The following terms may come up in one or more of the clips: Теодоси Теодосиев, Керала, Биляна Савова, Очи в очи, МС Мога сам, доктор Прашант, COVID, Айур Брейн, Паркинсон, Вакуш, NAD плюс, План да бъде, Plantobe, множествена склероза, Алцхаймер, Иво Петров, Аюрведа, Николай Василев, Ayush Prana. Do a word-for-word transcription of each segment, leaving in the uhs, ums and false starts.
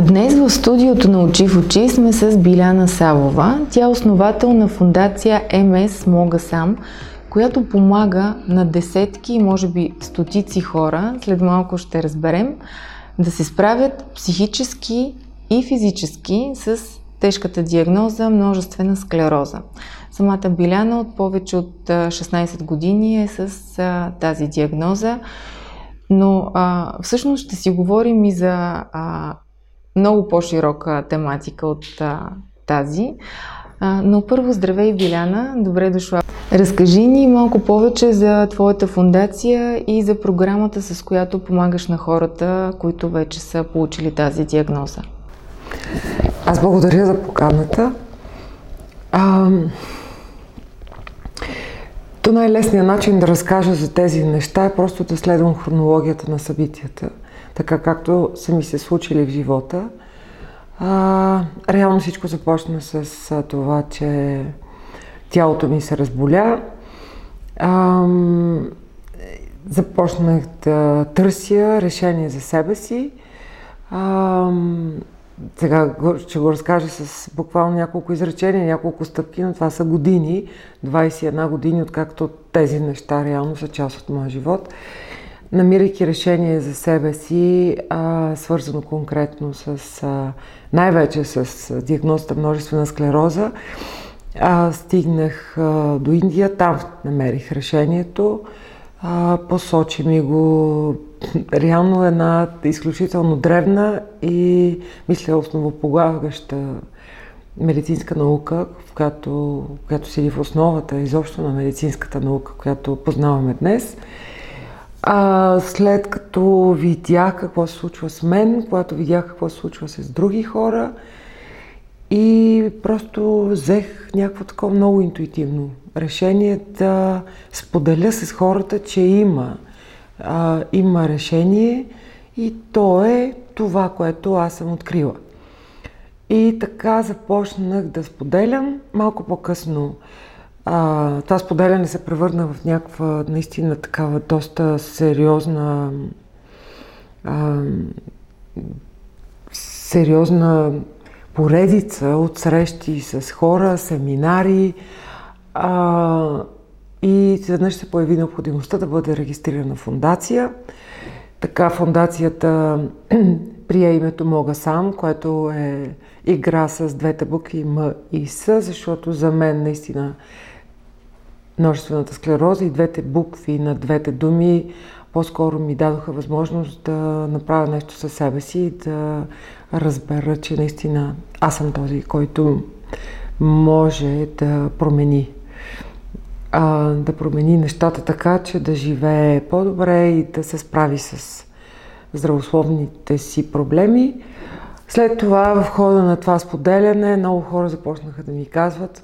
Днес в студиото на Очи в очи сме с Биляна Савова. Тя е основател на фондация М С Мога сам, която помага на десетки, може би стотици хора, след малко ще разберем, да се справят психически и физически с тежката диагноза множествена склероза. Самата Биляна от повече от шестнайсет години е с тази диагноза, но а, всъщност ще си говорим и за а, много по-широка тематика от а, тази. А, но първо здравей, Биляна, добре дошла. Разкажи ни малко повече за твоята фондация и за програмата, с която помагаш на хората, които вече са получили тази диагноза. Аз благодаря за поканата. А, то най-лесният начин да разкажа за тези неща е просто да следвам хронологията на събитията, така както са ми се случили в живота. А, реално всичко започна с а, това, че тялото ми се разболя. А, започнах да търся решение за себе си. А, Сега ще го разкажа с буквално няколко изречения, няколко стъпки, но това са години, двайсет и една години, откакто тези неща реално са част от моя живот. Намирайки решение за себе си, а, свързано конкретно с, а, най-вече с диагнозата множествена склероза, а, стигнах а, до Индия, там намерих решението, а, посочи ми го. Реално една изключително древна и, мисля, основополагаща медицинска наука, в която, която седи в основата изобщо на медицинската наука, която познаваме днес. А след като видях какво се случва с мен, когато видях какво се случва с други хора, и просто взех някакво такова много интуитивно решение да споделя с хората, че има Uh, има решение и то е това, което аз съм открила. И така започнах да споделям. Малко по-късно uh, това споделяне се превърна в някаква наистина такава доста сериозна uh, сериозна поредица от срещи с хора, семинари, uh, и изведнъж се появи необходимостта да бъде регистрирана фондация. Така фондацията прие името Мога сам, което е игра с двете букви М и С, защото за мен наистина множествената склероза и двете букви на двете думи по-скоро ми дадоха възможност да направя нещо със себе си и да разбера, че наистина аз съм този, който може да промени. Да промени нещата така, че да живее по-добре и да се справи с здравословните си проблеми. След това, в хода на това споделяне, много хора започнаха да ми казват: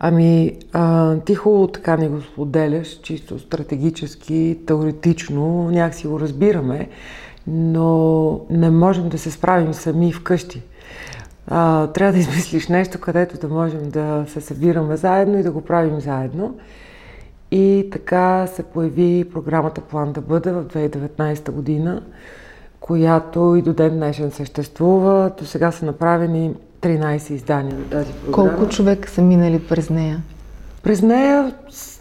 ами, а, ти хубаво така не го споделяш, чисто стратегически, теоретично, някак си го разбираме, но не можем да се справим сами вкъщи. Uh, трябва да измислиш нещо, където да можем да се събираме заедно и да го правим заедно. И така се появи програмата План да бъде в две хиляди и деветнайсета година, която и до ден днешен съществува. До сега са направени тринайсет издания на тази програма. Колко човека са минали през нея? През нея,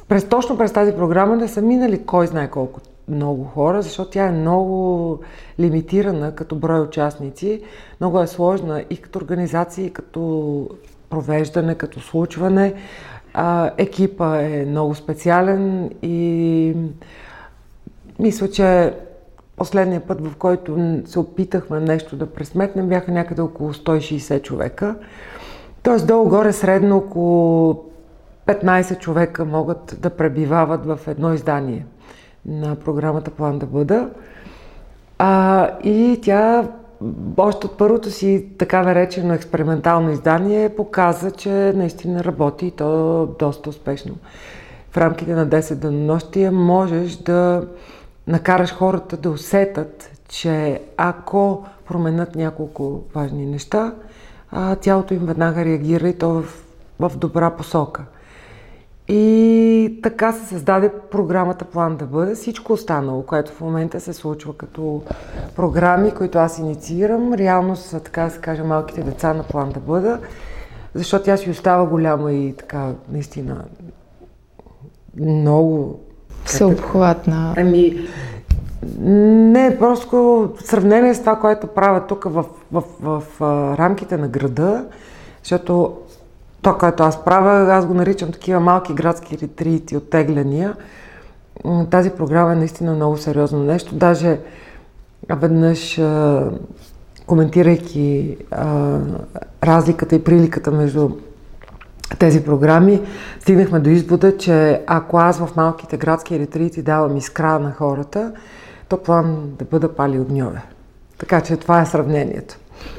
през, точно през тази програма не са минали кой знае колко много хора, защото тя е много лимитирана като брой участници. Много е сложна и като организация, и като провеждане, като случване. А, екипа е много специален и мисля, че последния път, в който се опитахме нещо да пресметнем, бяха някъде около сто и шейсет човека. Тоест долу-горе средно около петнайсет човека могат да пребивават в едно издание на програмата План да бъда. А, и тя още от първото си така наречено експериментално издание показа, че наистина работи, и то доста успешно. В рамките на десет денонощия можеш да накараш хората да усетат, че ако променят няколко важни неща, тялото им веднага реагира, и то в, в добра посока. И така се създаде програмата План да бъде. Всичко останало, което в момента се случва като програми, които аз инициирам, реално са, така да се каже, малките деца на План да бъде, защото тя си остава голяма и така, наистина, много... Всеобхватна. Ами, не, просто сравнение с това, което правя тук в, в, в, в рамките на града, защото то, което аз правя, аз го наричам такива малки градски ретрити, оттегляния. Тази програма е наистина много сериозно нещо. Даже веднъж, коментирайки а, разликата и приликата между тези програми, стигнахме до извода, че ако аз в малките градски ретрити давам искра на хората, то План да бъда пали огньове. Така че това е сравнението.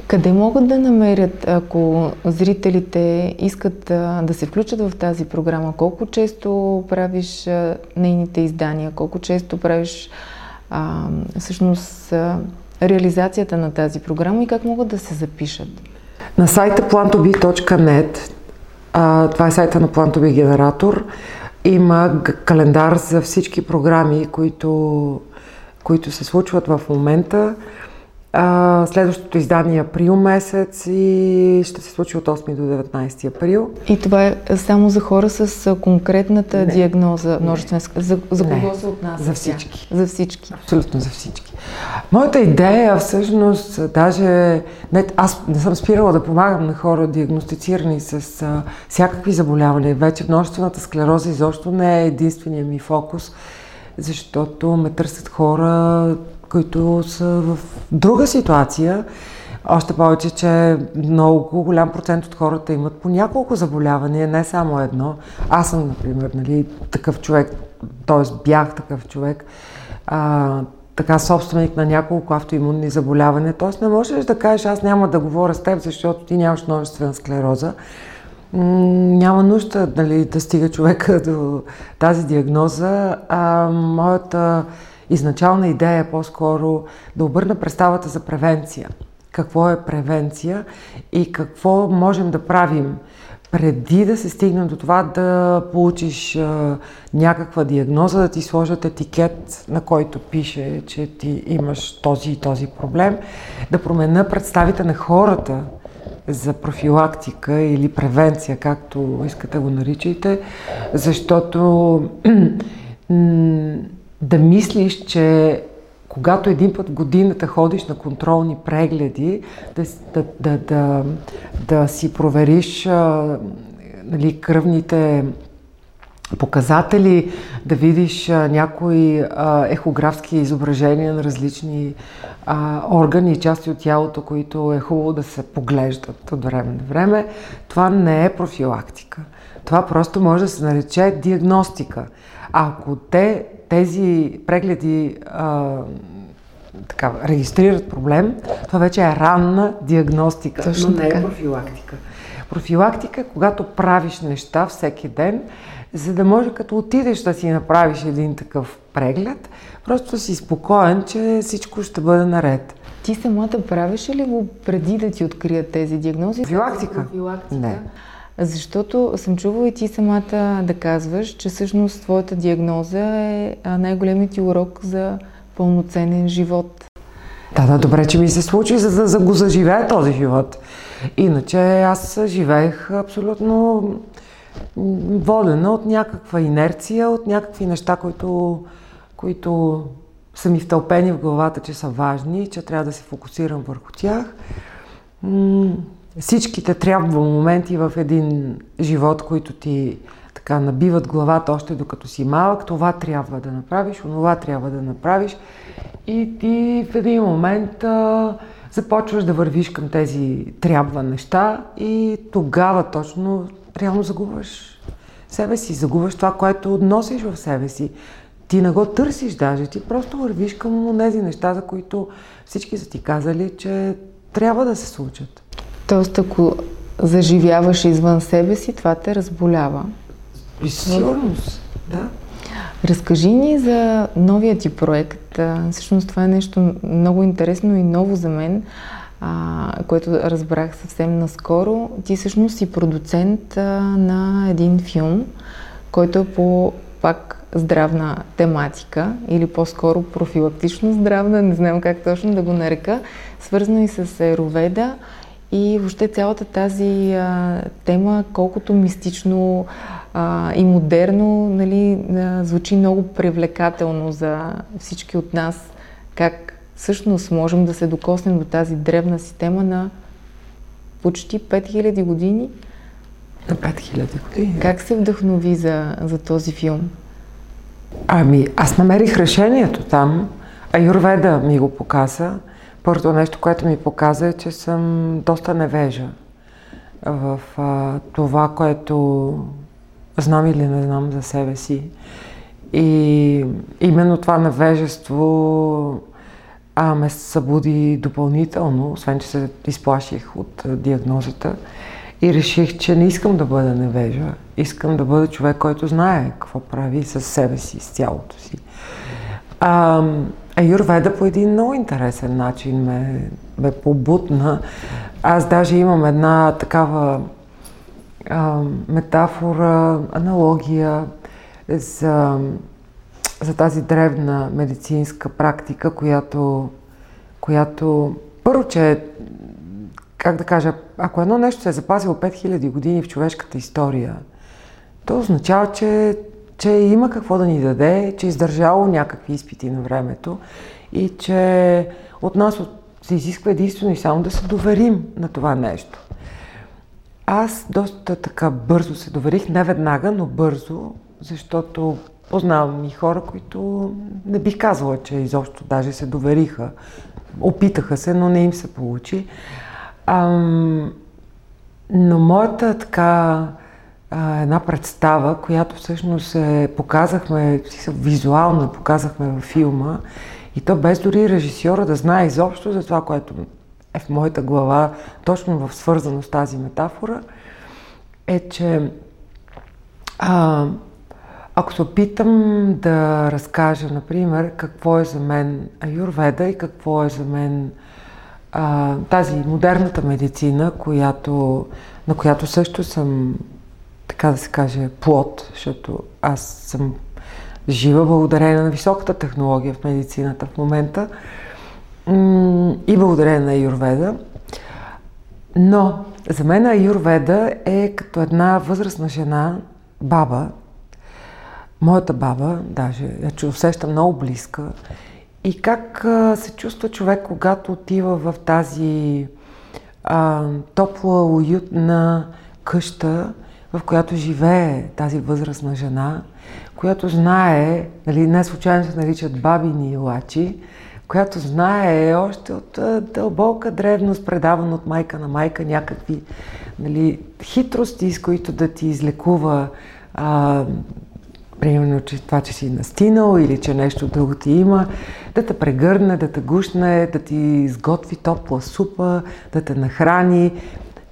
Къде могат да намерят, ако зрителите искат а, да се включат в тази програма? Колко често правиш а, нейните издания? Колко често правиш а, всъщност а, реализацията на тази програма и как могат да се запишат? На сайта плантоби точка нет, а, това е сайта на Plantobe генератор, има календар за всички програми, които, които се случват в момента. Следващото издание е април месец и ще се случи от осми до деветнайсети април. И това е само за хора с конкретната не, диагноза, множествена склероза. За, за кого се отнася? За всички. За всички. Абсолютно за всички. Моята идея всъщност, даже не, аз не съм спирала да помагам на хора, диагностицирани с а, всякакви заболявания. Вече множествената склероза изобщо не е единствения ми фокус, защото ме търсят хора, които са в друга ситуация, още повече, че много голям процент от хората имат по няколко заболявания, не само едно. Аз съм, например, нали, такъв човек, т.е. бях такъв човек, а, така собственик на няколко автоимунни заболявания, т.е. не можеш да кажеш, аз няма да говоря с теб, защото ти нямаш множествена склероза. Няма нужда, нали, да стига човека до тази диагноза. А, моята изначална идея е по-скоро да обърна представата за превенция. Какво е превенция и какво можем да правим преди да се стигне до това да получиш а, някаква диагноза, да ти сложат етикет, на който пише, че ти имаш този и този проблем. Да променя представите на хората за профилактика или превенция, както искате го наричайте, защото да мислиш, че когато един път в годината ходиш на контролни прегледи, да, да, да, да, да си провериш а, нали, кръвните показатели, да видиш а, някои а, ехографски изображения на различни а, органи и части от тялото, които е хубаво да се поглеждат от време на време, това не е профилактика. Това просто може да се нарече диагностика. Ако те тези прегледи а, така, регистрират проблем, това вече е ранна диагностика, точно, но не е профилактика. Профилактика е когато правиш неща всеки ден, за да може като отидеш да си направиш един такъв преглед, просто си спокоен, че всичко ще бъде наред. Ти самата правиш ли го преди да ти открият тези диагнози? Профилактика? Профилактика? Не. Защото съм чувала и ти самата да казваш, че всъщност твоята диагноза е най-големият ти урок за пълноценен живот. Да, да, добре, че ми се случи, за да за го заживея този живот. Иначе аз живеех абсолютно водена от някаква инерция, от някакви неща, които, които са ми втълпени в главата, че са важни, че трябва да се фокусирам върху тях. Всичките трябва моменти в един живот, които ти така набиват главата още докато си малък, това трябва да направиш, онова трябва да направиш и ти в един момент а, започваш да вървиш към тези трябва неща и тогава точно реално загубваш себе си, загубваш това, което носиш в себе си. Ти не го търсиш даже, ти просто вървиш към тези неща, за които всички са ти казали, че трябва да се случат. Тоест, ако заживяваш извън себе си, това те разболява. И сигурност, да. Разкажи ни за новия ти проект. Всъщност това е нещо много интересно и ново за мен, което разбрах съвсем наскоро. Ти всъщност си продуцент на един филм, който е по пак здравна тематика или по-скоро профилактично здравна, не знам как точно да го нарека, свързано и с аюрведа и въобще цялата тази а, тема, колкото мистично а, и модерно, нали, а, звучи много привлекателно за всички от нас, как всъщност можем да се докоснем до тази древна система на почти пет хиляди години. На пет хиляди години. Как се вдъхнови за, за този филм? Ами, аз намерих решението там. Аюрведа ми го показа. Първото нещо, което ми показа е, че съм доста невежа в а, това, което знам или не знам за себе си. И именно това невежество а, ме събуди допълнително, освен че се изплаших от диагнозата. И реших, че не искам да бъда невежа. Искам да бъда човек, който знае какво прави със себе си, с тялото си. А, аюрведа по един много интересен начин ме, ме побутна. Аз даже имам една такава а, метафора, аналогия за, за тази древна медицинска практика, която, която първо, че е как да кажа, ако едно нещо се е запазило пет хиляди години в човешката история, то означава, че, че има какво да ни даде, че е издържало някакви изпити на времето и че от нас се изисква единствено и само да се доверим на това нещо. Аз доста така бързо се доверих, не веднага, но бързо, защото познавам и хора, които не бих казала, че изобщо даже се довериха. Опитаха се, но не им се получи. Ам, но моята така а, една представа, която всъщност е, показахме, визуално показахме във филма и то без дори режисьора да знае изобщо за това, което е в моята глава, точно в свързано с тази метафора, е, че а, ако се опитам да разкажа, например, какво е за мен аюрведа и какво е за мен тази модерната медицина, която, на която също съм, така да се каже, плод, защото аз съм жива благодарение на високата технология в медицината в момента и благодарение на аюрведа. Но за мен аюрведа е като една възрастна жена, баба, моята баба, даже я усещам много близка. И как а, се чувства човек, когато отива в тази а, топла, уютна къща, в която живее тази възрастна жена, която знае, нали, не случайно се наричат бабини и лачи, която знае още от а, дълбока древност, предавана от майка на майка, някакви, нали, хитрости, с които да ти излекува а, примерно, че това, че си настинал или че нещо друго ти има, да те прегърне, да те гушне, да ти изготви топла супа, да те нахрани.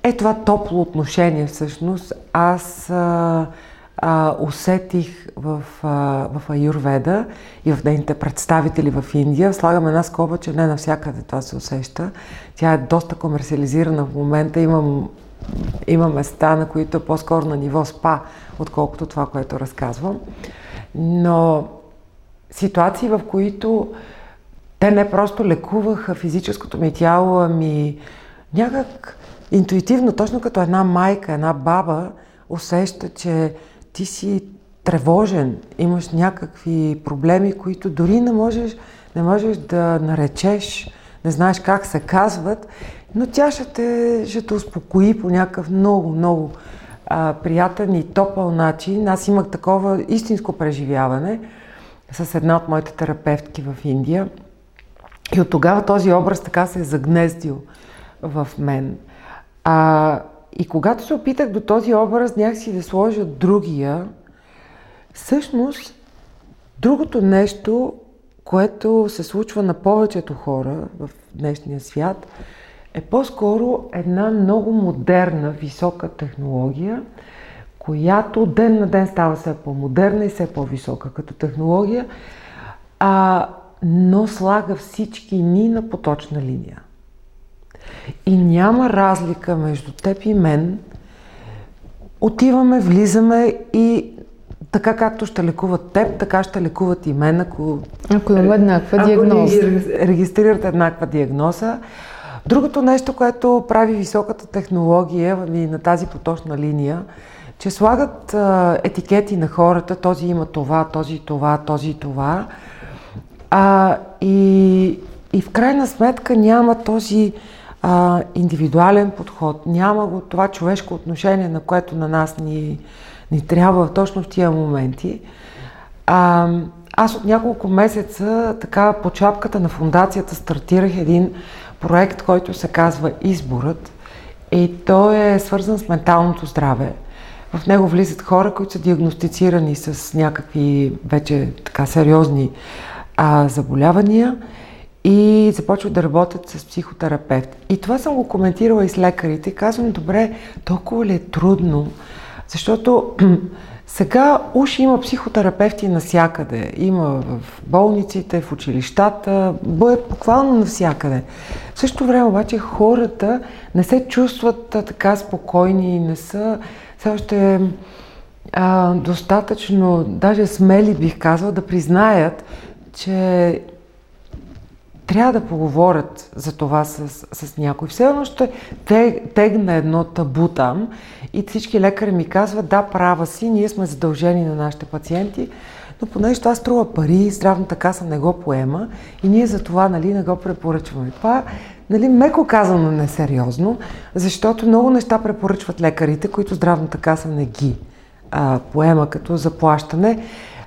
Е това топло отношение всъщност аз а, а, усетих в, а, в аюрведа и в нейните представители в Индия. Слагам една скоба, че не навсякъде това се усеща. Тя е доста комерциализирана в момента. Имам Има места, на които е по-скоро на ниво спа, отколкото това, което разказвам. Но ситуации, в които те не просто лекуваха физическото ми тяло, ами някак интуитивно, точно като една майка, една баба, усеща, че ти си тревожен, имаш някакви проблеми, които дори не можеш, не можеш да наречеш, не знаеш как се казват, но тя ще те, ще те успокои по някакъв много, много а, приятен и топъл начин. Аз имах такова истинско преживяване с една от моите терапевтки в Индия. И от тогава този образ така се е загнездил в мен. А, и когато се опитах до този образ някакси да сложа другия, всъщност другото нещо, което се случва на повечето хора в днешния свят, е по-скоро една много модерна, висока технология, която ден на ден става все по-модерна и все по-висока като технология, а, но слага всички ни на поточна линия. И няма разлика между теб и мен. Отиваме, влизаме и Така както ще лекуват теб, така ще лекуват и мен, ако... Ако има еднаква диагноза. Ако регистрират еднаква диагноза. Другото нещо, което прави високата технология на тази поточна линия, че слагат етикети на хората, този има това, този това, този това. А, и, и в крайна сметка няма този а, индивидуален подход, няма го това човешко отношение, на което на нас ни... ни трябва точно в тия моменти. А, аз от няколко месеца така по чапката на фундацията стартирах един проект, който се казва Изборът, и той е свързан с менталното здраве. В него влизат хора, които са диагностицирани с някакви вече така сериозни а, заболявания и започват да работят с психотерапевт. И това съм го коментирала и с лекарите. Казвам, добре, толкова ли е трудно? Защото сега уж има психотерапевти навсякъде. Има в болниците, в училищата, буквално навсякъде. В същото време обаче хората не се чувстват така спокойни, не са все още а, достатъчно, даже смели бих казала, да признаят, че трябва да поговорят за това с, с някой. Все едно ще тегна едно табу там и всички лекари ми казват, да, права си, ние сме задължени на нашите пациенти, но понеже това струва пари, здравната каса не го поема и ние за това, нали, не го препоръчваме. Това, нали, меко казано несериозно, защото много неща препоръчват лекарите, които здравната каса не ги а, поема като заплащане.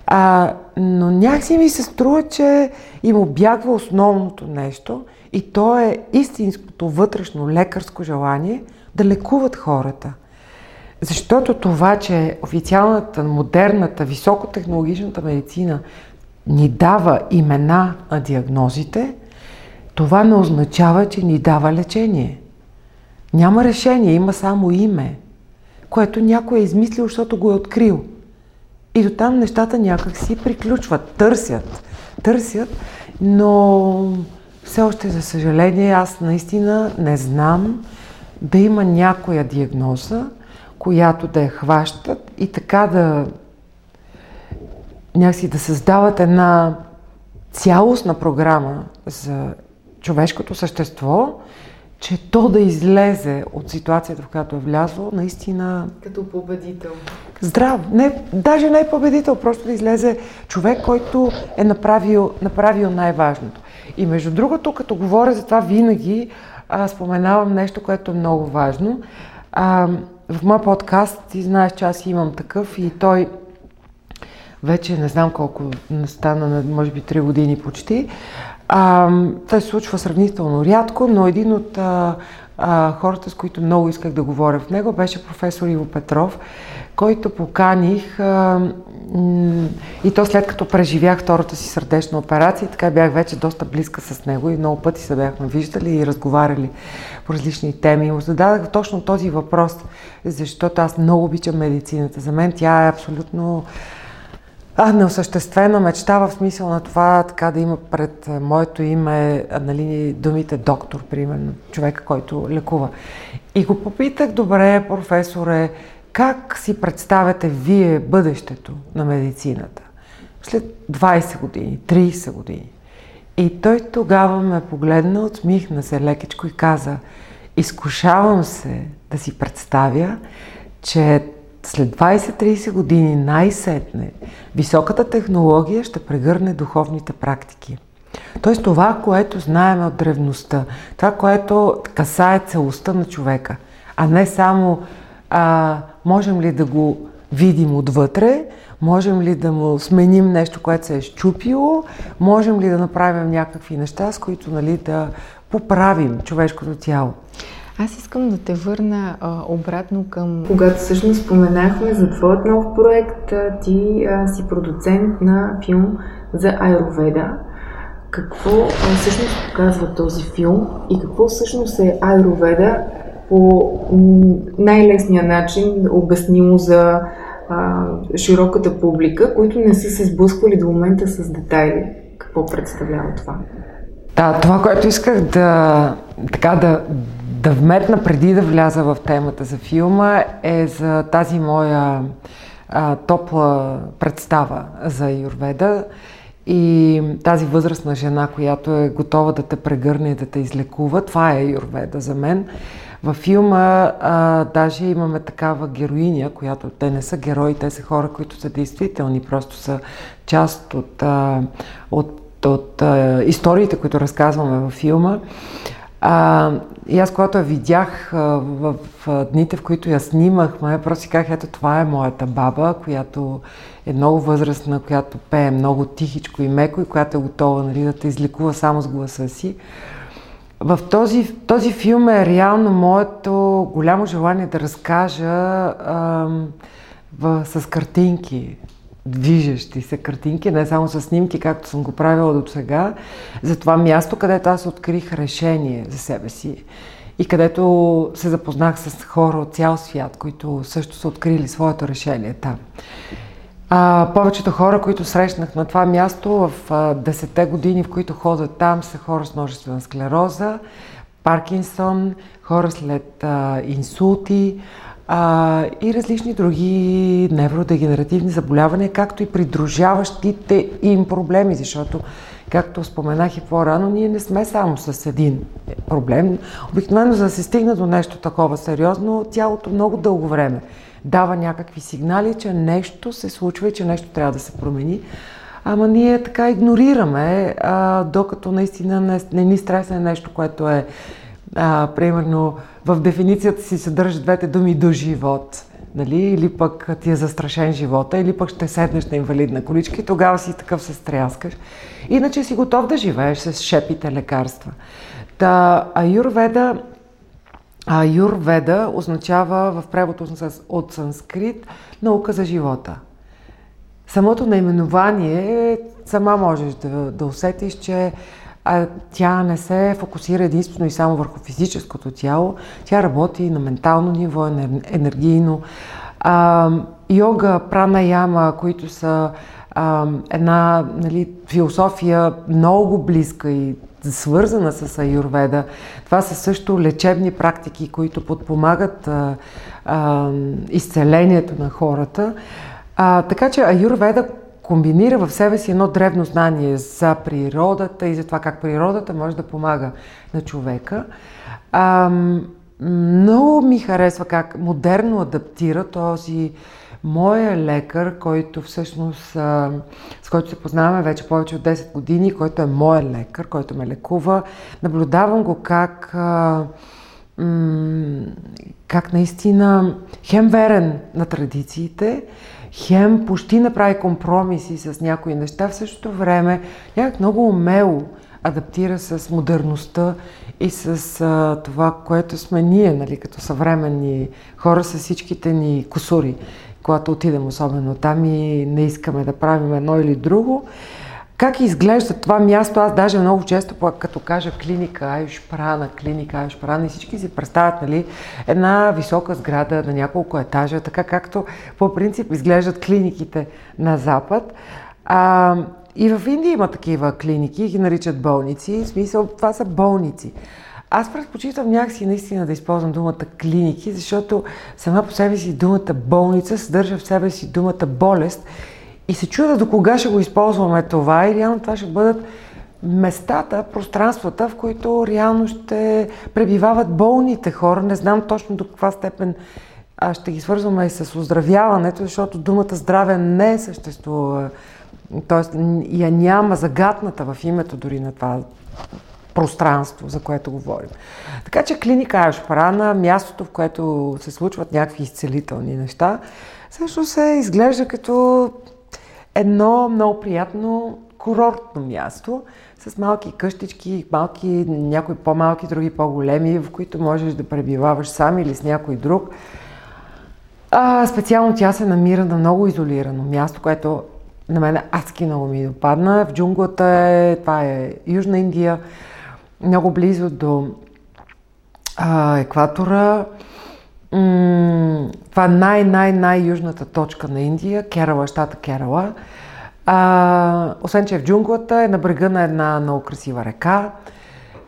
А, но някакси ми се струва, че им обягва основното нещо, и то е истинското вътрешно лекарско желание да лекуват хората. Защото това, че официалната, модерната, високотехнологичната медицина ни дава имена на диагнозите, това не означава, че ни дава лечение. Няма решение, има само име, което някой е измислил, защото го е открил. И до там нещата някак си приключват, търсят, търсят, но все още, за съжаление, аз наистина не знам да има някоя диагноза, която да я хващат и така да някакси да създават една цялостна програма за човешкото същество, че то да излезе от ситуацията, в която е влязло, наистина... Като победител. Здрав. Не, даже не е победител, просто да излезе човек, който е направил, направил най-важното. И между другото, като говоря за това, винаги а, споменавам нещо, което е много важно. А, в моя подкаст, ти знаеш, че аз имам такъв, и той вече не знам колко стана, може би три години почти. А, той се случва сравнително рядко, но един от а, а, хората, с които много исках да говоря в него, беше професор Иво Петров, който поканих а, м- и то след като преживях втората си сърдечна операция, така бях вече доста близка с него и много пъти се бяхме виждали и разговаряли по различни теми. И му зададах точно този въпрос, защото аз много обичам медицината. За мен тя е абсолютно... А, неосъществена мечта, в смисъл на това, така да има пред моето име, нали, думите доктор, примерно, човека, който лекува. И го попитах, добре, професоре, как си представяте вие бъдещето на медицината след двайсет години, трийсет години? И той тогава ме погледна, усмихна се лекичко и каза, изкушавам се да си представя, че след двайсет-трийсет години най-сетне високата технология ще прегърне духовните практики. Тоест това, което знаем от древността, това, което касае целостта на човека, а не само а, можем ли да го видим отвътре, можем ли да му сменим нещо, което се е счупило, можем ли да направим някакви неща, с които, нали, да поправим човешкото тяло. Аз искам да те върна а, обратно към... Когато всъщност споменахме за твоят нов проект, а, ти а, си продуцент на филм за Аюрведа. Какво а, всъщност показва този филм и какво всъщност е Аюрведа по м- най-лесния начин, обяснимо за а, широката публика, които не са се сблъсквали до момента с детайли? Какво представлява това? Да, това, което исках да... така да... да вметна преди да вляза в темата за филма, е за тази моя а, топла представа за аюрведа. И тази възрастна жена, която е готова да те прегърне и да те излекува, това е аюрведа за мен. Във филма а, даже имаме такава героиня, която те не са герои, те са хора, които са действителни, просто са част от, а, от, от а, историите, които разказваме във филма. А, и аз, когато я видях а, в, в дните, в които я снимахме, просто си казах, ето това е моята баба, която е много възрастна, която пее много тихичко и меко и която е готова, нали, да те излекува само с гласа си. В този, този филм е реално моето голямо желание да разкажа а, в, с картинки, движещи се картинки, не само с снимки, както съм го правила до сега, за това място, където аз открих решение за себе си и където се запознах с хора от цял свят, които също са открили своето решение там. А, повечето хора, които срещнах на това място в десетте години, в които ходят там, са хора с множествена склероза, Паркинсон, хора след а, инсулти, а, и различни други невродегенеративни заболявания, както и придружаващите им проблеми, защото, както споменах и по-рано, ние не сме само с един проблем. Обикновено, за да се стигне до нещо такова сериозно, тялото много дълго време дава някакви сигнали, че нещо се случва и че нещо трябва да се промени. Ама ние така игнорираме, а, докато наистина не, не ни стресне нещо, което е, а, примерно, в дефиницията си съдържат двете думи до живот. Нали? Или пък ти е застрашен живота, или пък ще седнеш на инвалидна количка и тогава си такъв се стряскаш. Иначе си готов да живееш с шепите лекарства. Та аюрведа Аюрведа означава в превод от санскрит наука за живота. Самото наименование сама можеш да, да усетиш, че а, тя не се фокусира единствено и само върху физическото тяло. Тя работи на ментално ниво, енергийно. А, йога, пранаяма, които са а, една, нали, философия много близка и свързана с аюрведа. Това са също лечебни практики, които подпомагат а, а, изцелението на хората. А, така че аюрведа комбинира в себе си едно древно знание за природата и за това как природата може да помага на човека. А, много ми харесва как модерно адаптира този моя лекар, който всъщност, а, с който се познаваме вече повече от десет години, който е моя лекар, който ме лекува. Наблюдавам го как, а, м- как наистина хем верен на традициите, хем почти направи компромиси с някои неща, в същото време някак много умело адаптира с модерността и с а, това, което сме ние, нали, като съвременни хора с всичките ни кусури, когато отидем особено там и не искаме да правим едно или друго. Как изглежда това място? Аз даже много често, като кажа клиника Ayush Prana, клиника Ayush Prana, и всички си представят, нали, една висока сграда на няколко етажа, така както по принцип изглеждат клиниките на Запад. А, и в Индия има такива клиники, ги наричат болници, в смисъл това са болници. Аз предпочитам някакси наистина да използвам думата клиники, защото сама по себе си думата болница съдържа в себе си думата болест и се чуда до кога ще го използваме това и реално това ще бъдат местата, пространствата, в които реално ще пребивават болните хора. Не знам точно до каква степен ще ги свързваме и с оздравяването, защото думата здраве не съществува, т.е. я няма загатната в името дори на това пространство, за което говорим. Така че клиника Ayush Prana, мястото, в което се случват някакви изцелителни неща, също се изглежда като едно много приятно курортно място с малки къщички, малки, някои по-малки, други по-големи, в които можеш да пребиваваш сам или с някой друг. А, специално тя се намира на много изолирано място, което на мен адски много ми допадна. В джунглата е, това е Южна Индия, много близо до а, екватора. М- това е най-най-най-южната точка на Индия, Керала, щата Керала. А, освен, че е в джунглата, е на брега на една много красива река,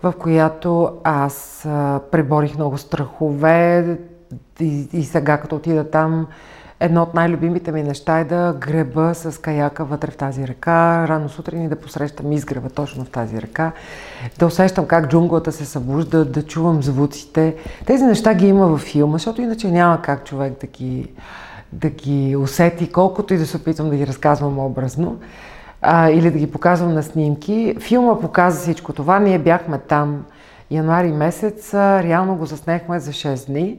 в която аз а, преборих много страхове и, и сега, като отида там, Едно от най-любимите ми неща е да греба с каяка вътре в тази река, рано сутрин и да посрещам изгрева точно в тази река, да усещам как джунглата се събужда, да чувам звуците. Тези неща ги има във филма, защото иначе няма как човек да ги, да ги усети, колкото и да се опитвам да ги разказвам образно а, или да ги показвам на снимки. Филма показа всичко това, ние бяхме там януари месец, реално го заснехме за шест дни.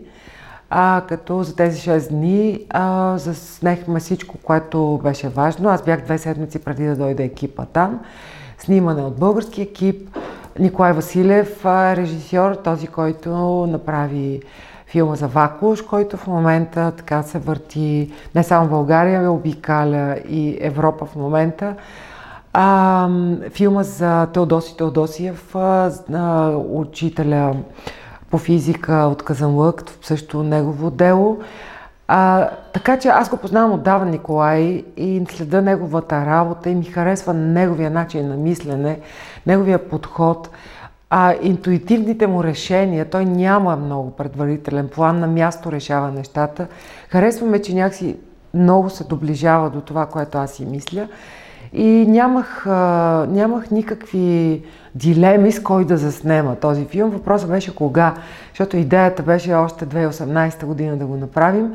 А, като за тези шест дни а, заснехме всичко, което беше важно. Аз бях две седмици преди да дойде екипа там. Снимане от български екип. Николай Василев, а, режисьор, този, който направи филма за Вакуш, който в момента така се върти не само в България, обикаля и Европа в момента. А, филма за Теодоси Теодосиев, а, а, учителя по физика от Казанлък, също негово дело. А, така че аз го познавам отдавна Николай и следа неговата работа и ми харесва неговия начин на мислене, неговия подход, а, интуитивните му решения. Той няма много предварителен план, на място решава нещата. Харесваме, че някакси много се доближава до това, което аз си мисля. И нямах, а, нямах никакви дилеми с кой да заснема този филм. Въпросът беше кога, защото идеята беше още две хиляди и осемнадесета година да го направим.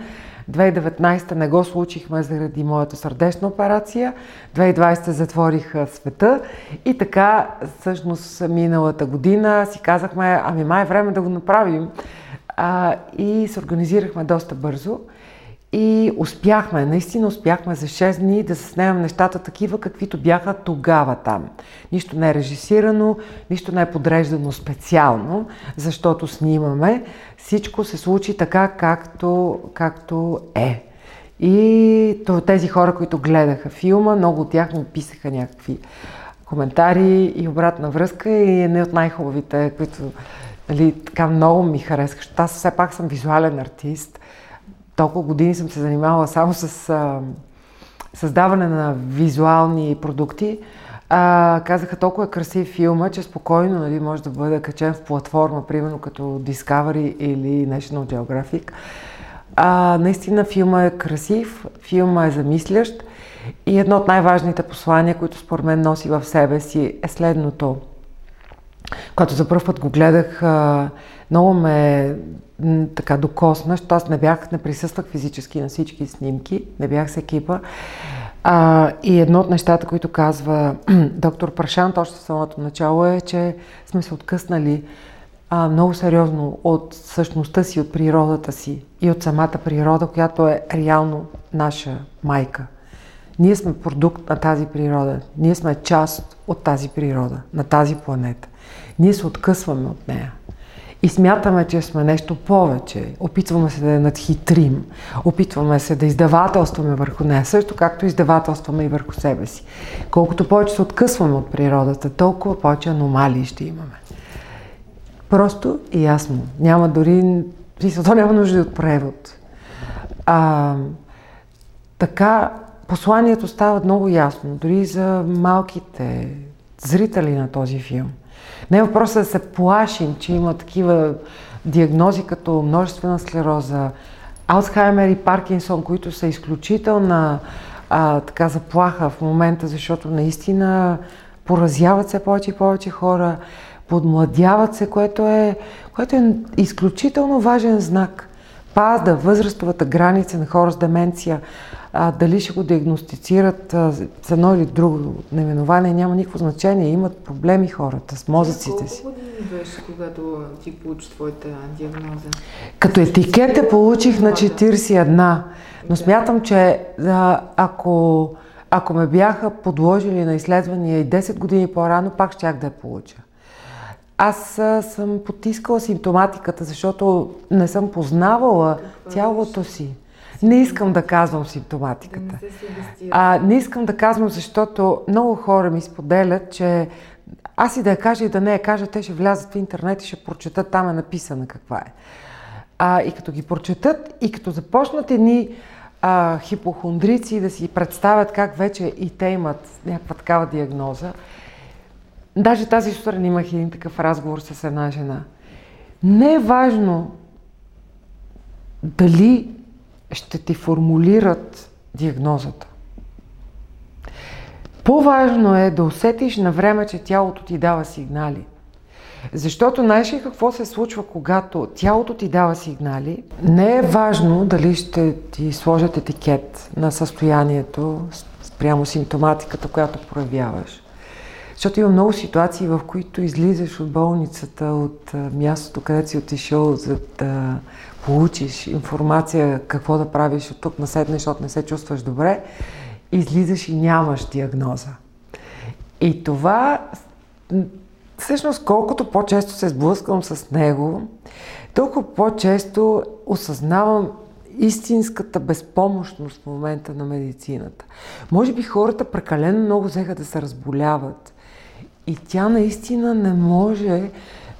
две хиляди и деветнадесета не го случихме заради моята сърдечна операция. две хиляди и двадесета затворих света и така всъщност миналата година си казахме, ами май е време да го направим. А, и се организирахме доста бързо. И успяхме, наистина успяхме за шест дни да заснемем нещата такива, каквито бяха тогава там. Нищо не е режисирано, нищо не е подреждано специално, защото снимаме. Всичко се случи така, както, както е. И тези хора, които гледаха филма, много от тях ми писаха някакви коментари и обратна връзка и едни от най-хубавите, които нали, така много ми харесаха. Аз все пак съм визуален артист. Толкова години съм се занимавала само с а, създаване на визуални продукти. А, казаха, толкова е красив филма, че спокойно нали, може да бъде качен в платформа, примерно като Discovery или National Geographic. А, наистина филма е красив, филма е замислящ и едно от най-важните послания, които според мен носи в себе си е следното. Когато за първ път го гледах, много ме така докосна, защото аз не бях, не присъствах физически на всички снимки, не бях с екипа. А, и едно от нещата, които казва доктор Прашант още в самото начало е, че сме се откъснали а, много сериозно от същността си, от природата си и от самата природа, която е реално наша майка. Ние сме продукт на тази природа, ние сме част от тази природа, на тази планета. Ние се откъсваме от нея и смятаме, че сме нещо повече. Опитваме се да я надхитрим, опитваме се да издавателстваме върху нея, също както издавателстваме и върху себе си. Колкото повече се откъсваме от природата, толкова повече аномалии ще имаме. Просто и ясно. Няма дори... То няма нужда от превод. А, така, посланието става много ясно, дори за малките зрители на този филм. Не е въпросът да се плашим, че има такива диагнози като множествена склероза, Алцхаймер и Паркинсон, които са изключителна а, така заплаха в момента, защото наистина поразяват се повече и повече хора, подмладяват се, което е, което е изключително важен знак. Пада възрастовата граница на хора с деменция, а, дали ще го диагностицират а, с едно или друго наименование, няма никакво значение, имат проблеми хората с мозъците си. Колко години беше, когато ти получи твоята диагноза? Като етикет я получих на четиридесет и една, но смятам, че а, ако, ако ме бяха подложили на изследвания и десет години по-рано, пак щях да я получа. Аз съм потискала симптоматиката, защото не съм познавала тялото си. Не искам да казвам симптоматиката. А, не искам да казвам, защото много хора ми споделят, че аз и да я кажа и да не я кажа, те ще влязат в интернет и ще прочетат, там е написана каква е. А, и като ги прочетат и като започнат едни а, хипохондрици да си представят как вече и те имат някаква такава диагноза. Даже тази сутрин имах един такъв разговор с една жена. Не е важно дали ще ти формулират диагнозата. По-важно е да усетиш на време, че тялото ти дава сигнали. Защото знаеш ли какво се случва, когато тялото ти дава сигнали? Не е важно дали ще ти сложат етикет на състоянието, спрямо симптоматиката, която проявяваш. Защото има много ситуации, в които излизаш от болницата, от мястото, където си отишъл, за да получиш информация какво да правиш от тук насетне, защото не се чувстваш добре, излизаш и нямаш диагноза. И това, всъщност, колкото по-често се сблъсквам с него, толкова по-често осъзнавам истинската безпомощност в момента на медицината. Може би хората прекалено много взеха да се разболяват и тя наистина не може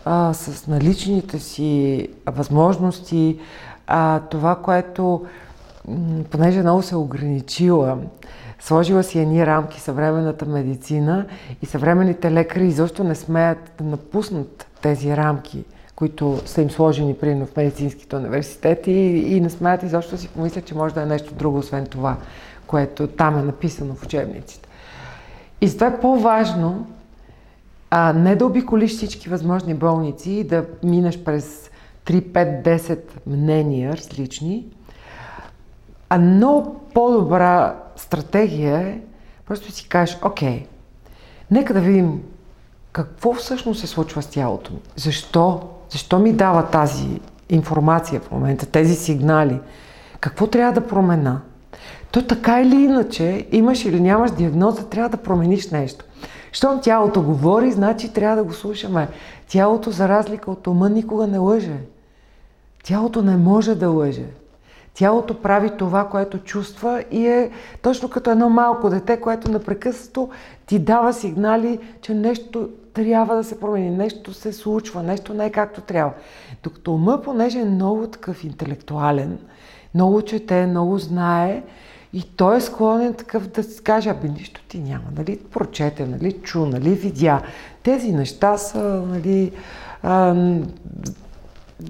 а, с наличните си възможности, а, това, което, понеже много се ограничила, сложила си едни рамки съвременната медицина и съвременните лекари изобщо не смеят да напуснат тези рамки, които са им сложени примерно в медицинските университети и, и не смеят изобщо си помислят, че може да е нещо друго, освен това, което там е написано в учебниците. И затова е по-важно а, не да обиколиш всички възможни болници и да минеш през три, пет, десет мнения различни, а много по-добра стратегия е просто си кажеш, окей, нека да видим какво всъщност се случва с тялото ми, защо Защо ми дава тази информация в момента, тези сигнали? Какво трябва да променя? То така или иначе, имаш или нямаш диагноза, трябва да промениш нещо. Щом тялото говори, значи трябва да го слушаме. Тялото, за разлика от ума, никога не лъже. Тялото не може да лъже. Тялото прави това, което чувства и е точно като едно малко дете, което непрекъснато ти дава сигнали, че нещо трябва да се промени, нещо се случва, нещо не е както трябва. Докато ума, понеже е много такъв интелектуален, много чете, много знае и той е склонен такъв да си каже, аби нищо ти няма, нали прочете, нали чу, нали видя. Тези неща са, нали, а,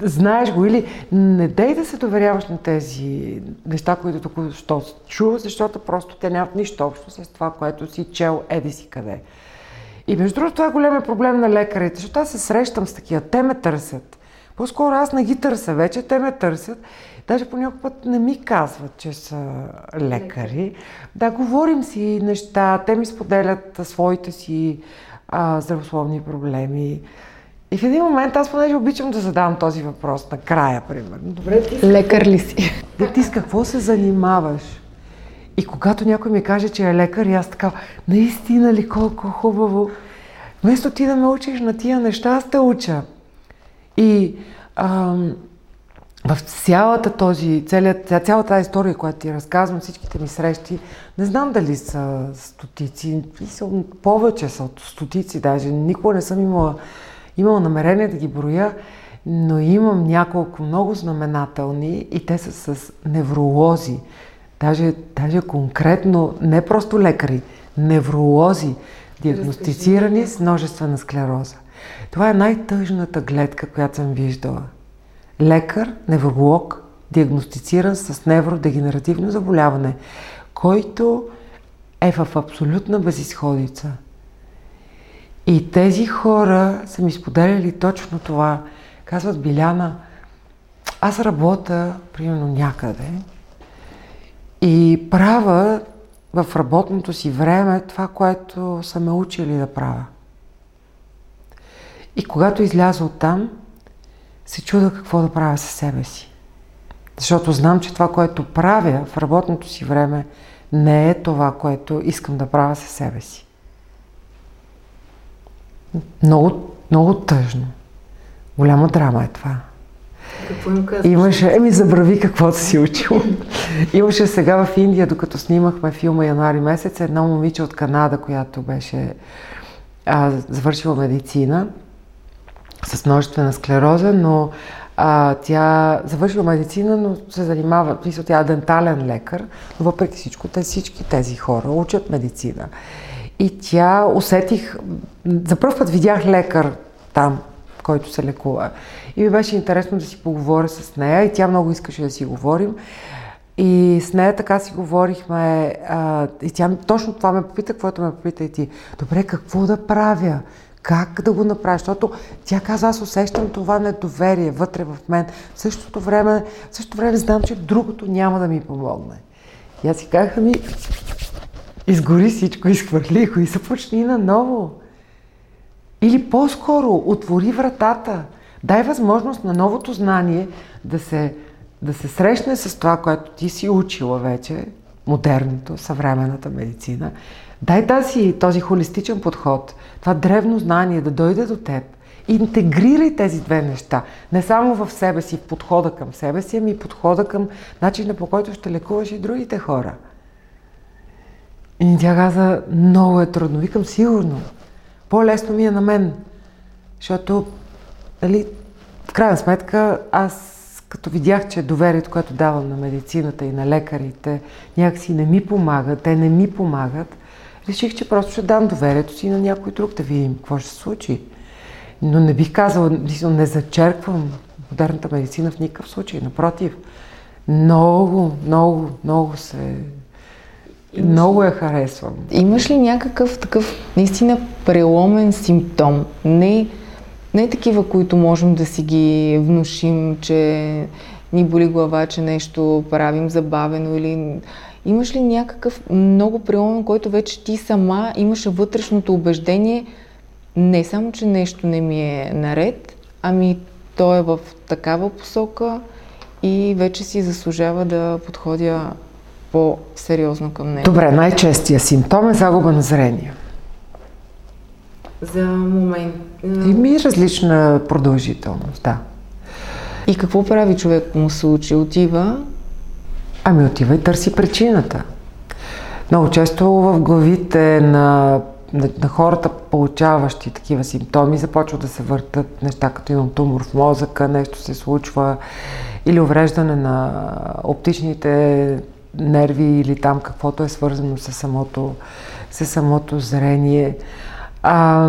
знаеш го или не дей да се доверяваш на тези неща, които току-що чу, защото просто те нямат нищо общо с това, което си чел, еди си къде. И между другото, това е голям проблем на лекарите, защото аз се срещам с такива, те ме търсят. По-скоро аз не ги търся вече, те ме търсят. Даже по някой път не ми казват, че са лекари. Да, говорим си неща, те ми споделят своите си а, здравословни проблеми. И в един момент аз понеже обичам да задавам този въпрос накрая, примерно. Добре, ти... Лекар ли си? Да, ти с какво се занимаваш? И когато някой ми каже, че е лекар, и аз така, наистина ли, колко хубаво. Вместо ти да ме учиш на тия неща, аз те уча. И ам, в цялата този, цялата, цялата тази история, която ти разказвам, всичките ми срещи, не знам дали са стотици, повече са от стотици даже, никога не съм имала, имала намерение да ги броя, но имам няколко много знаменателни и те са с невролози. Даже, даже конкретно, не просто лекари, невролози, диагностицирани с множествена склероза. Това е най-тъжната гледка, която съм виждала. Лекар, невролог, диагностициран с невродегенеративно заболяване, който е в абсолютна безизходица. И тези хора са ми споделяли точно това. Казват, Биляна, аз работя, примерно, някъде, и правя в работното си време това, което са ме учили да правя. И когато изляза оттам, се чуда какво да правя със себе си. Защото знам, че това, което правя в работното си време, не е това, което искам да правя със себе си. Много, много тъжно. Голяма драма е това. Какво им казваш? Имаше, еми забрави каквото си учил. Имаше сега в Индия, докато снимахме филма януари месец, едно момиче от Канада, която беше а, завършила медицина с множествена склероза, но а, тя завършила медицина, но се занимава, мисля, тя е дентален лекар, но въпреки всичко, те, всички тези хора учат медицина. И тя усетих, за пръв път видях лекар там, който се лекува. И ми беше интересно да си поговоря с нея и тя много искаше да си говорим. И с нея така си говорихме, а, и тя точно това ме попита, каквото ме попита и ти. Добре, какво да правя? Как да го направя? Защото тя каза, аз усещам това недоверие вътре в мен. В същото време, в същото време знам, че другото няма да ми помогне. И аз си казах, ми, изгори всичко, изхвърли го и започни наново. Или по-скоро отвори вратата. Дай възможност на новото знание да се, да се срещне с това, което ти си учила вече, модерното, съвременната медицина. Дай тази, този холистичен подход, това древно знание да дойде до теб. Интегрирай тези две неща. Не само в себе си, в подхода към себе си, ами подхода към начина, по който ще лекуваш и другите хора. И тя каза, много е трудно. Викам, сигурно. По-лесно ми е на мен. Защото, нали, в крайна сметка, аз като видях, че доверието, което давам на медицината и на лекарите, някакси не ми помагат, те не ми помагат, реших, че просто ще дам доверието си на някой друг да видим какво ще се случи. Но не бих казала, не зачерквам модерната медицина в никакъв случай, напротив. Много, много, много се... Много я харесвам. Имаш ли някакъв такъв наистина преломен симптом? Не, не такива, които можем да си ги внушим, че ни боли глава, че нещо правим забавено или... Имаш ли някакъв много преломен, който вече ти сама имаше вътрешното убеждение, не само, че нещо не ми е наред, ами то е в такава посока и вече си заслужава да подходя по-сериозно към него. Добре, най-честия симптом е загуба на зрение. За момент. И ми различна продължителност, да. И какво прави човек му се учи? Отива? Ами отива и търси причината. Много често в главите на, на, на хората, получаващи такива симптоми, започват да се въртат неща, като имам тумор в мозъка, нещо се случва, или увреждане на оптичните нерви или там каквото е свързано с самото, с самото зрение. А,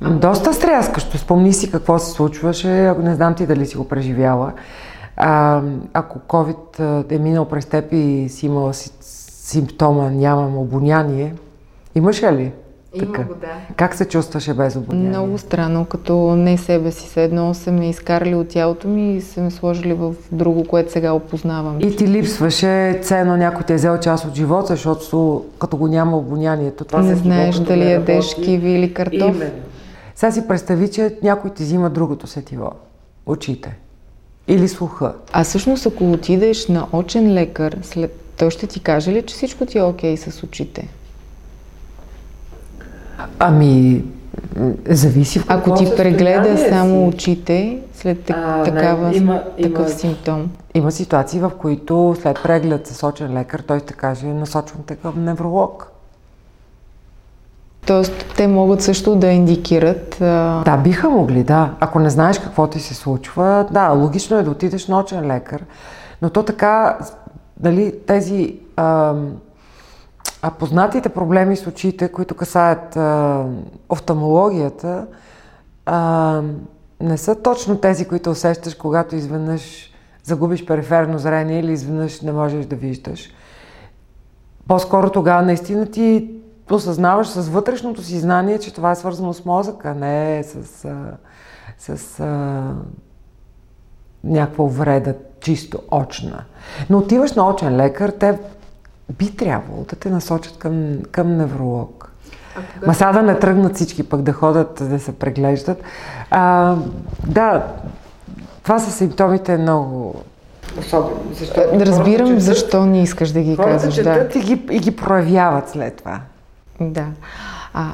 доста стряскащо. Спомни си какво се случваше, ако не знам ти дали си го преживяла. А, ако COVID е минал през теб и си имала симптома, нямам обоняние, имаше ли? Имам го, да. Как се чувстваше без обоняние? Много странно, като не себе си, седно са ме изкарали от тялото ми и са ме сложили в друго, което сега опознавам. И ти липсваше, ценно някой ти е взел част от живота, защото като го няма обонянието, това не се знаеш дали да ядеш киви или картоф. Именно. Сега си представи, че някой ти взима другото сетиво, очите или слуха. А всъщност, ако отидеш на очен лекар, след... той ще ти каже ли, че всичко ти е окей с очите? Ами, зависи в какво. Ако ти прегледа само си очите след а, такава, не, има, такъв има, симптом. Има ситуации, в които след преглед с очен лекар, той ще каже, насочвате към невролог. Тоест, те могат също да индикират... А... Да, биха могли, да. Ако не знаеш какво ти се случва, да, логично е да отидеш на очен лекар. Но то така, дали, тези... А, А познатите проблеми с очите, които касаят а, офталмологията, а, не са точно тези, които усещаш, когато изведнъж загубиш периферно зрение или изведнъж не можеш да виждаш. По-скоро тогава наистина ти осъзнаваш с вътрешното си знание, че това е свързано с мозъка, не с, а, с а, някаква увреда, чисто очна. Но отиваш на очен лекар, те би трябвало да те насочат към, към невролог. Кога... Ма сега да не тръгнат всички пък да ходят, да се преглеждат. А, да, това са симптомите много особени. Разбирам хората, защо не искаш да ги казваш. Да. И, ги, и ги проявяват след това. Да. А,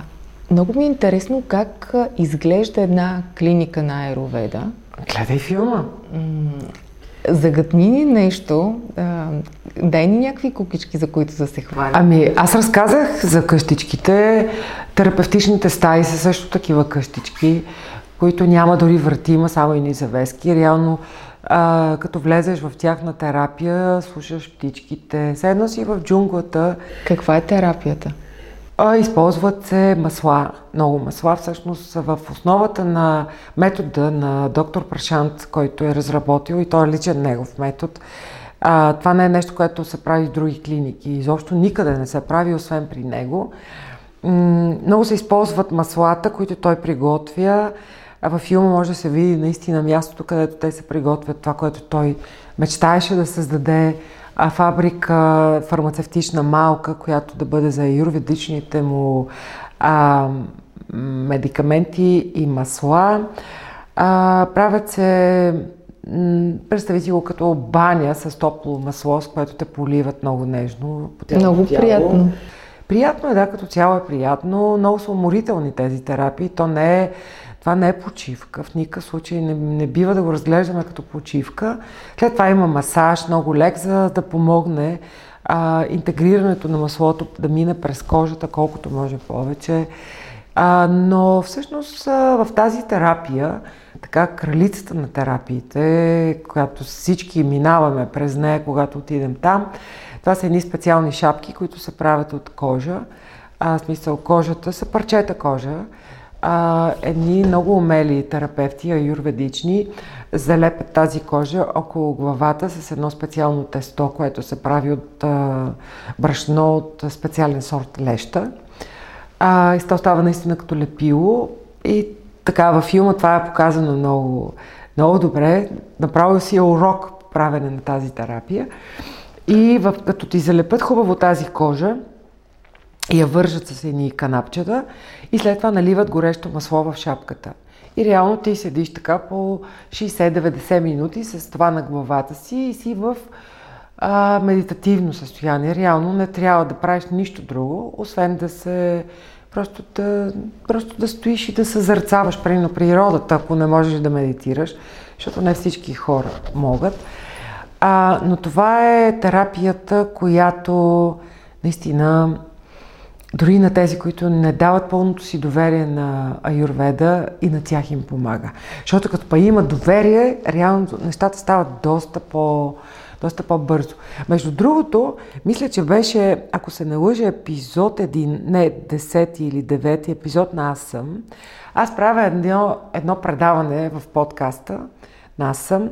много ми е интересно как изглежда една клиника на Аюрведа. Гледай филма. Загатни ни нещо, дай ни някакви кукички, за които да се хванем. Ами, аз разказах за къщичките, терапевтичните стаи са също такива къщички, които няма дори врати, има само едни завески. Реално, а, като влезеш в тях на терапия, слушаш птичките, седно си в джунглата. Каква е терапията? А, използват се масла, много масла. Всъщност в основата на метода на доктор Прашант, който е разработил, и той е личен негов метод, А, това не е нещо, което се прави в други клиники. Изобщо никъде не се прави, освен при него. М- много се използват маслата, които той приготвя. А във филма може да се види наистина мястото, където те се приготвят това, което той мечтаеше да създаде, а фабрика фармацевтична малка, която да бъде за аюрведичните му а, медикаменти и масла. А, правят се, представи си го като баня с топло масло, с което те поливат много нежно. Много приятно. Приятно е, да, като цяло е приятно. Много са уморителни тези терапии. То не е, това не е почивка. В никакъв случай не, не бива да го разглеждаме като почивка. След това има масаж, много лек, за да помогне а, интегрирането на маслото да мине през кожата колкото може повече. А, но всъщност а, в тази терапия, така кралицата на терапиите, която всички минаваме през нея, когато отидем там, това са едни специални шапки, които се правят от кожа. А, в смисъл, кожата са парчета кожа. А, едни много умели терапевти, аюрведични, залепят тази кожа около главата с едно специално тесто, което се прави от а, брашно, от специален сорт леща. А, и става наистина като лепило. И така, във филма това е показано много, много добре. Направил си урок правене на тази терапия. И в, като ти залепят хубаво тази кожа, я вържат с едни канапчета и след това наливат горещо масло в шапката. И реално ти седиш така по шейсет до деветдесет минути с това на главата си и си в а, медитативно състояние. Реално не трябва да правиш нищо друго, освен да се... Просто да, просто да стоиш и да съзърцаваш на природата, ако не можеш да медитираш, защото не всички хора могат. А, но това е терапията, която наистина дори на тези, които не дават пълното си доверие на аюрведа, и на тях им помага. Защото като па има доверие, реално нещата стават доста по, доста по-бързо. Между другото, мисля, че беше, ако се не лъжа, епизод един, не, десети или девети епизод на Аз съм. Аз правя едно, едно предаване в подкаста на Аз съм,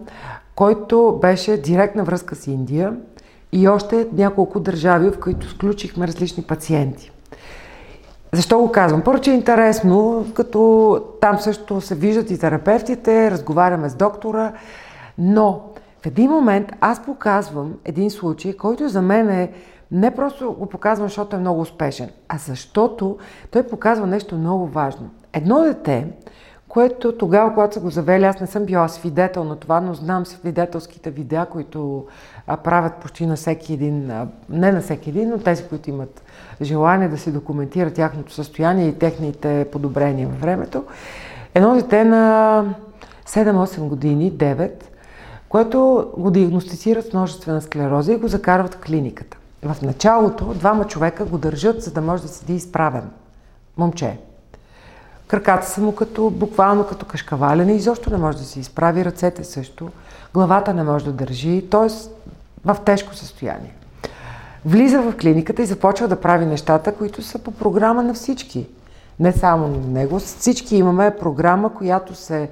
който беше директна връзка с Индия и още няколко държави, в които сключихме различни пациенти. Защо го казвам? Първо, че е интересно, като там също се виждат и терапевтите, разговаряме с доктора, но в един момент аз показвам един случай, който за мен е, не просто го показвам, защото е много успешен, а защото той показва нещо много важно. Едно дете, което тогава, когато са го завели, аз не съм била свидетел на това, но знам свидетелските видеа, които а, правят почти на всеки един, а, не на всеки един, но тези, които имат желание да се документира тяхното състояние и техните подобрения във времето. Едно дете на седем-осем години, девет, което го диагностицират с множествена склероза и го закарват в клиниката. В началото двама човека го държат, за да може да седи изправен. Момче. Краката са му като, буквално като кашкавалени, изобщо не може да се изправи, ръцете също, главата не може да държи, т.е. в тежко състояние. Влиза в клиниката и започва да прави нещата, които са по програма на всички. Не само на него, всички имаме програма, която се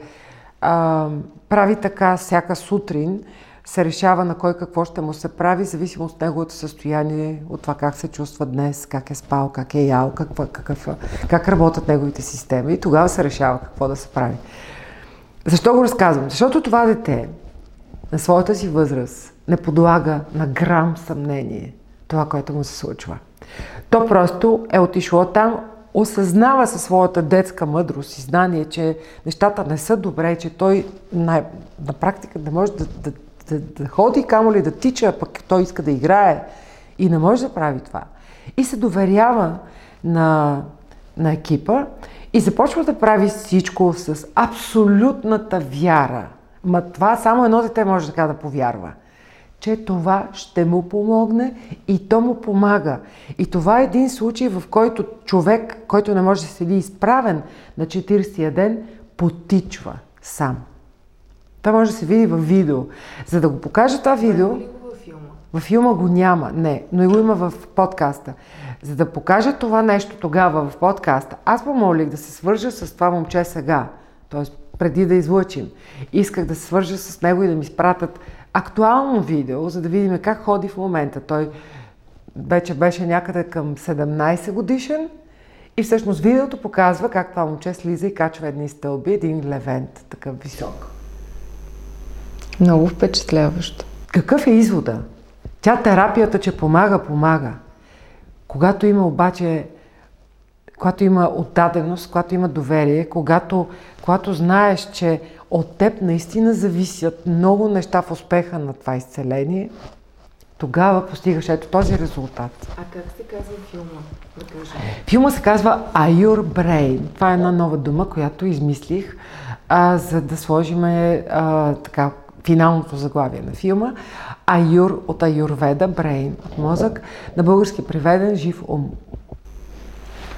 а, прави така всяка сутрин, се решава на кой какво ще му се прави, зависимо от неговото състояние, от това как се чувства днес, как е спал, как е ял, каква, какъв, как работят неговите системи, и тогава се решава какво да се прави. Защо го разказвам? Защото това дете на своята си възраст не подлага на грам съмнение това, което му се случва. То просто е отишло там, осъзнава със своята детска мъдрост и знание, че нещата не са добре, че той на, на практика не може да, да Да, да ходи, камо ли да тича, пък той иска да играе и не може да прави това. И се доверява на, на екипа и започва да прави всичко с абсолютната вяра. Ма това само едно дете може така да повярва, че това ще му помогне, и то му помага. И това е един случай, в който човек, който не може да седи изправен на четиридесетия ден, потичва сам. Това може да се види във видео. За да го покажа това видео... Има ли го във филма? Във филма го няма, не, но и го има в подкаста. За да покажа това нещо тогава в подкаста, аз помолих да се свържа с това момче сега, т.е. преди да излъчим. Исках да се свържа с него и да ми спратят актуално видео, за да видим как ходи в момента. Той вече беше някъде към седемнайсет годишен и всъщност видеото показва как това момче слиза и качва едни стълби, един левент, такъв висок. Много впечатляващо. Какъв е извода? Тя терапията, че помага, помага. Когато има обаче, когато има отдаденост, когато има доверие, когато, когато знаеш, че от теб наистина зависят много неща в успеха на това изцеление, тогава постигаш ето този резултат. А как се казва филма? Филма се казва Айур Брейн. Това е една нова дума, която измислих, а, за да сложим а, така, финалното заглавие на филма. Айур от Аюрведа, Брейн от мозък, на български преведен жив ум.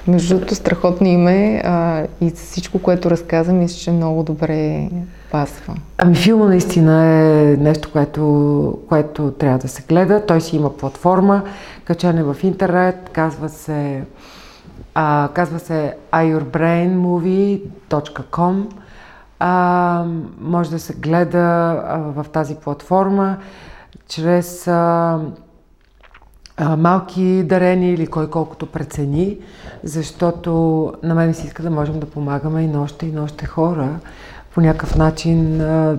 Между другото, страхотно име а, и всичко, което разказа, мисля, че много добре пасва. Ами филма наистина е нещо, което, което трябва да се гледа. Той си има платформа, качане в интернет, казва се, а, казва се ай юр брейн муви точка ком. А, може да се гледа а, в тази платформа чрез а, а, малки дарения или кой колкото прецени, защото на мен си иска да можем да помагаме и на още и на още хора. По някакъв начин а,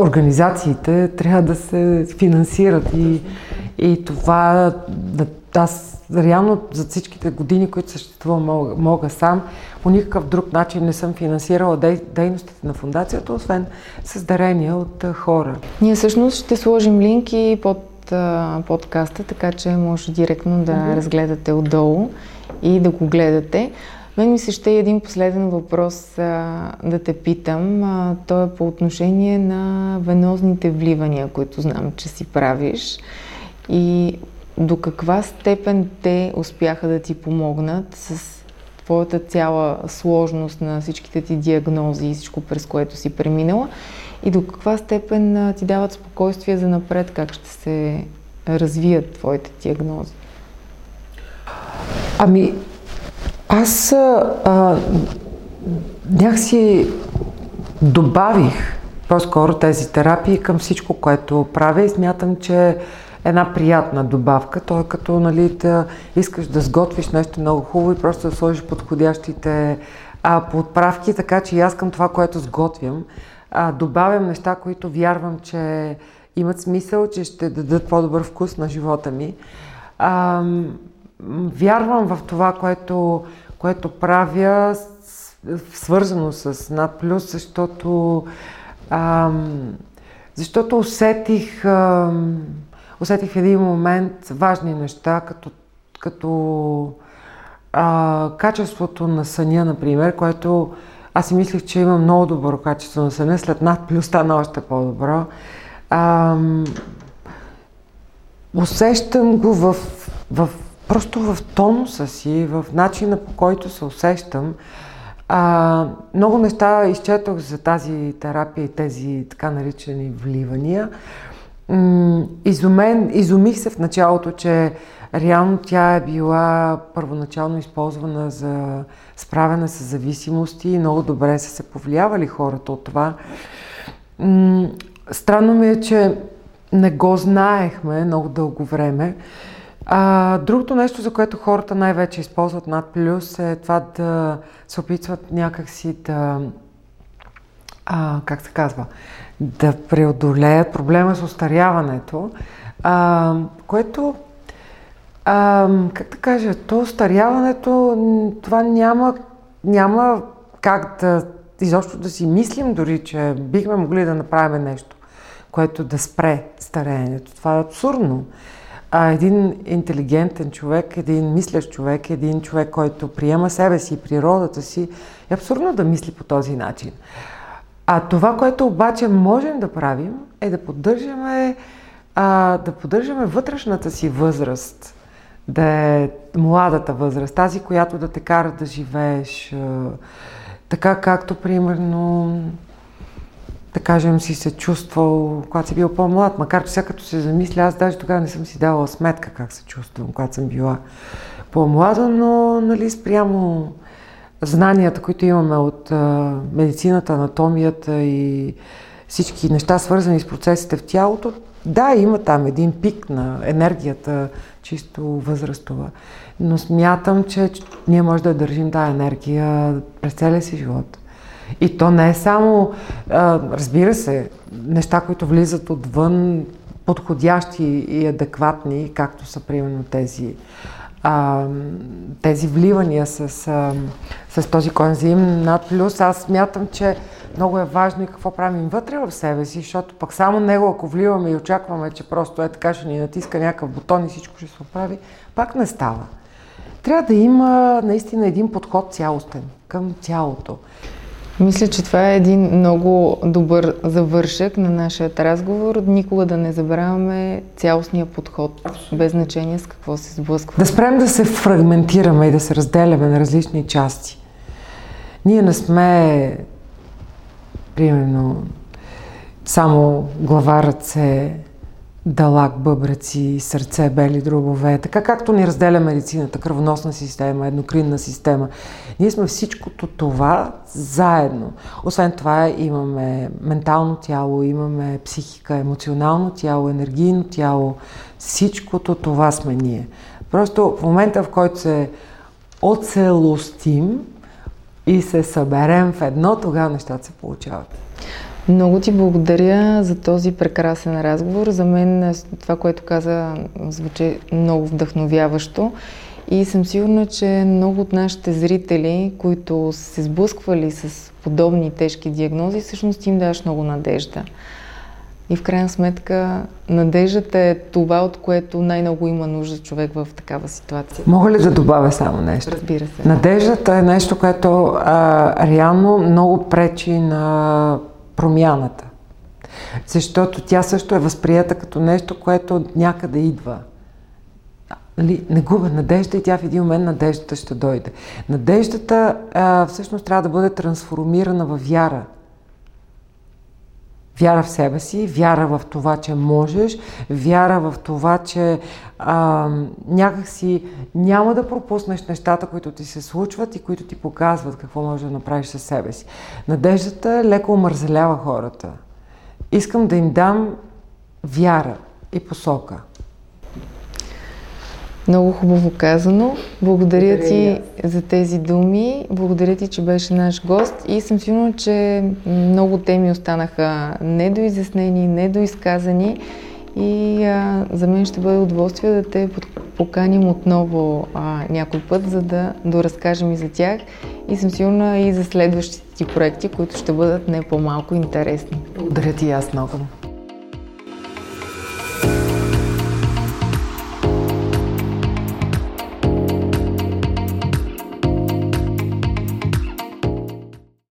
организациите трябва да се финансират и, и това да, аз реално за всичките години, които съществувам мога, мога сам, по никакъв друг начин не съм финансирала дей, дейностите на фундацията, освен с дарения от а, хора. Ние всъщност ще сложим линки под а, подкаста, така че може директно да mm-hmm. разгледате отдолу и да го гледате. Мен ми се ще е един последен въпрос а, да те питам. А, той е по отношение на венозните вливания, които знам, че си правиш. И до каква степен те успяха да ти помогнат с твоята цяла сложност на всичките ти диагнози и всичко, през което си преминала? И до каква степен а, ти дават спокойствие за напред, как ще се развият твоите диагнози? Ами... Аз а, някакси добавих по-скоро тези терапии към всичко, което правя и смятам, че една приятна добавка. То е като, нали, да искаш да сготвиш нещо много хубаво и просто да сложиш подходящите а, подправки, така че и аз към това, което сготвям, а, добавям неща, които вярвам, че имат смисъл, че ще дадат по-добър вкус на живота ми. А, Вярвам в това, което, което правя, свързано с над плюс, защото, ам, защото усетих, ам, усетих в един момент важни неща, като, като а, качеството на съня, например, което аз си мислих, че имам много добро качество на съня, след над плюс стана още по-добро. Ам, усещам го в, в просто в тонуса си, в начина, по който се усещам. А, много неща изчетох за тази терапия и тези така наричани вливания. М- изумен, изумих се в началото, че реално тя е била първоначално използвана за справяне с зависимости и много добре са се повлиявали хората от това. М- странно ми е, че не го знаехме много дълго време. А, другото нещо, за което хората най-вече използват над плюс, е това да се опитват някакси да, а, как се казва, да преодолеят проблема с остаряването, а, което, а, как да кажа, то остаряването, това няма, няма как да, изобщо да си мислим дори, че бихме могли да направим нещо, което да спре стареенето. Това е абсурдно. А един интелигентен човек, един мислящ човек, един човек, който приема себе си и природата си, е абсурдно да мисли по този начин. А това, което обаче можем да правим, е да поддържаме, а, да поддържаме вътрешната си възраст, да е младата възраст, тази, която да те кара да живееш, а, така както, примерно, да кажем, си се чувствал, когато си бил по-млад, макар че сега като се замисля, аз даже тогава не съм си давала сметка как се чувствам, когато съм била по-млада, но, нали, спрямо знанията, които имаме от а, медицината, анатомията и, всички неща, свързани с процесите в тялото, да, има там един пик на енергията, чисто възрастова, но смятам, че ние може да държим тази енергия през целия си живот. И то не е само, разбира се, неща, които влизат отвън, подходящи и адекватни, както са примерно тези, а, тези вливания с, а, с този коензим NAD плюс. Аз смятам, че много е важно и какво правим вътре в себе си, защото пък само него, ако вливаме и очакваме, че просто е така, ще ни натиска някакъв бутон и всичко ще се оправи, пак не става. Трябва да има наистина един подход цялостен към цялото. Мисля, че това е един много добър завършък на нашия разговор. Никога да не забравяме цялостния подход, без значение с какво се сблъскваме. Да спрем да се фрагментираме и да се разделяме на различни части. Ние не сме, примерно, само глава, ръце, далак, бъбреци, сърце, бели дробове, така както ни разделя медицината, кръвоносна система, еднокринна система. Ние сме всичкото това заедно. Освен това имаме ментално тяло, имаме психика, емоционално тяло, енергийно тяло. Всичкото това сме ние. Просто в момента, в който се оцелостим и се съберем в едно, тогава нещата се получават. Много ти благодаря за този прекрасен разговор. За мен това, което каза, звучи много вдъхновяващо и съм сигурна, че много от нашите зрители, които са се сблъсквали с подобни тежки диагнози, всъщност им даваш много надежда. И в крайна сметка надеждата е това, от което най-много има нужда човек в такава ситуация. Мога ли да добавя само нещо? Разбира се. Надеждата е нещо, което а, реално много пречи на промяната. Защото тя също е възприета като нещо, което някъде идва. Не губя надежда и тя в един момент надеждата ще дойде. Надеждата а, всъщност трябва да бъде трансформирана в вяра. Вяра в себе си, вяра в това, че можеш, вяра в това, че а, някакси няма да пропуснеш нещата, които ти се случват и които ти показват какво можеш да направиш със себе си. Надеждата леко омързелява хората. Искам да им дам вяра и посока. Много хубаво казано. Благодаря, Благодаря ти за тези думи. Благодаря ти, че беше наш гост и съм сигурна, че много теми останаха недоизяснени, недоизказани и а, за мен ще бъде удоволствие да те поканим отново а, някой път, за да доразкажем и за тях и съм сигурна и за следващите ти проекти, които ще бъдат не по-малко интересни. Благодаря ти аз много.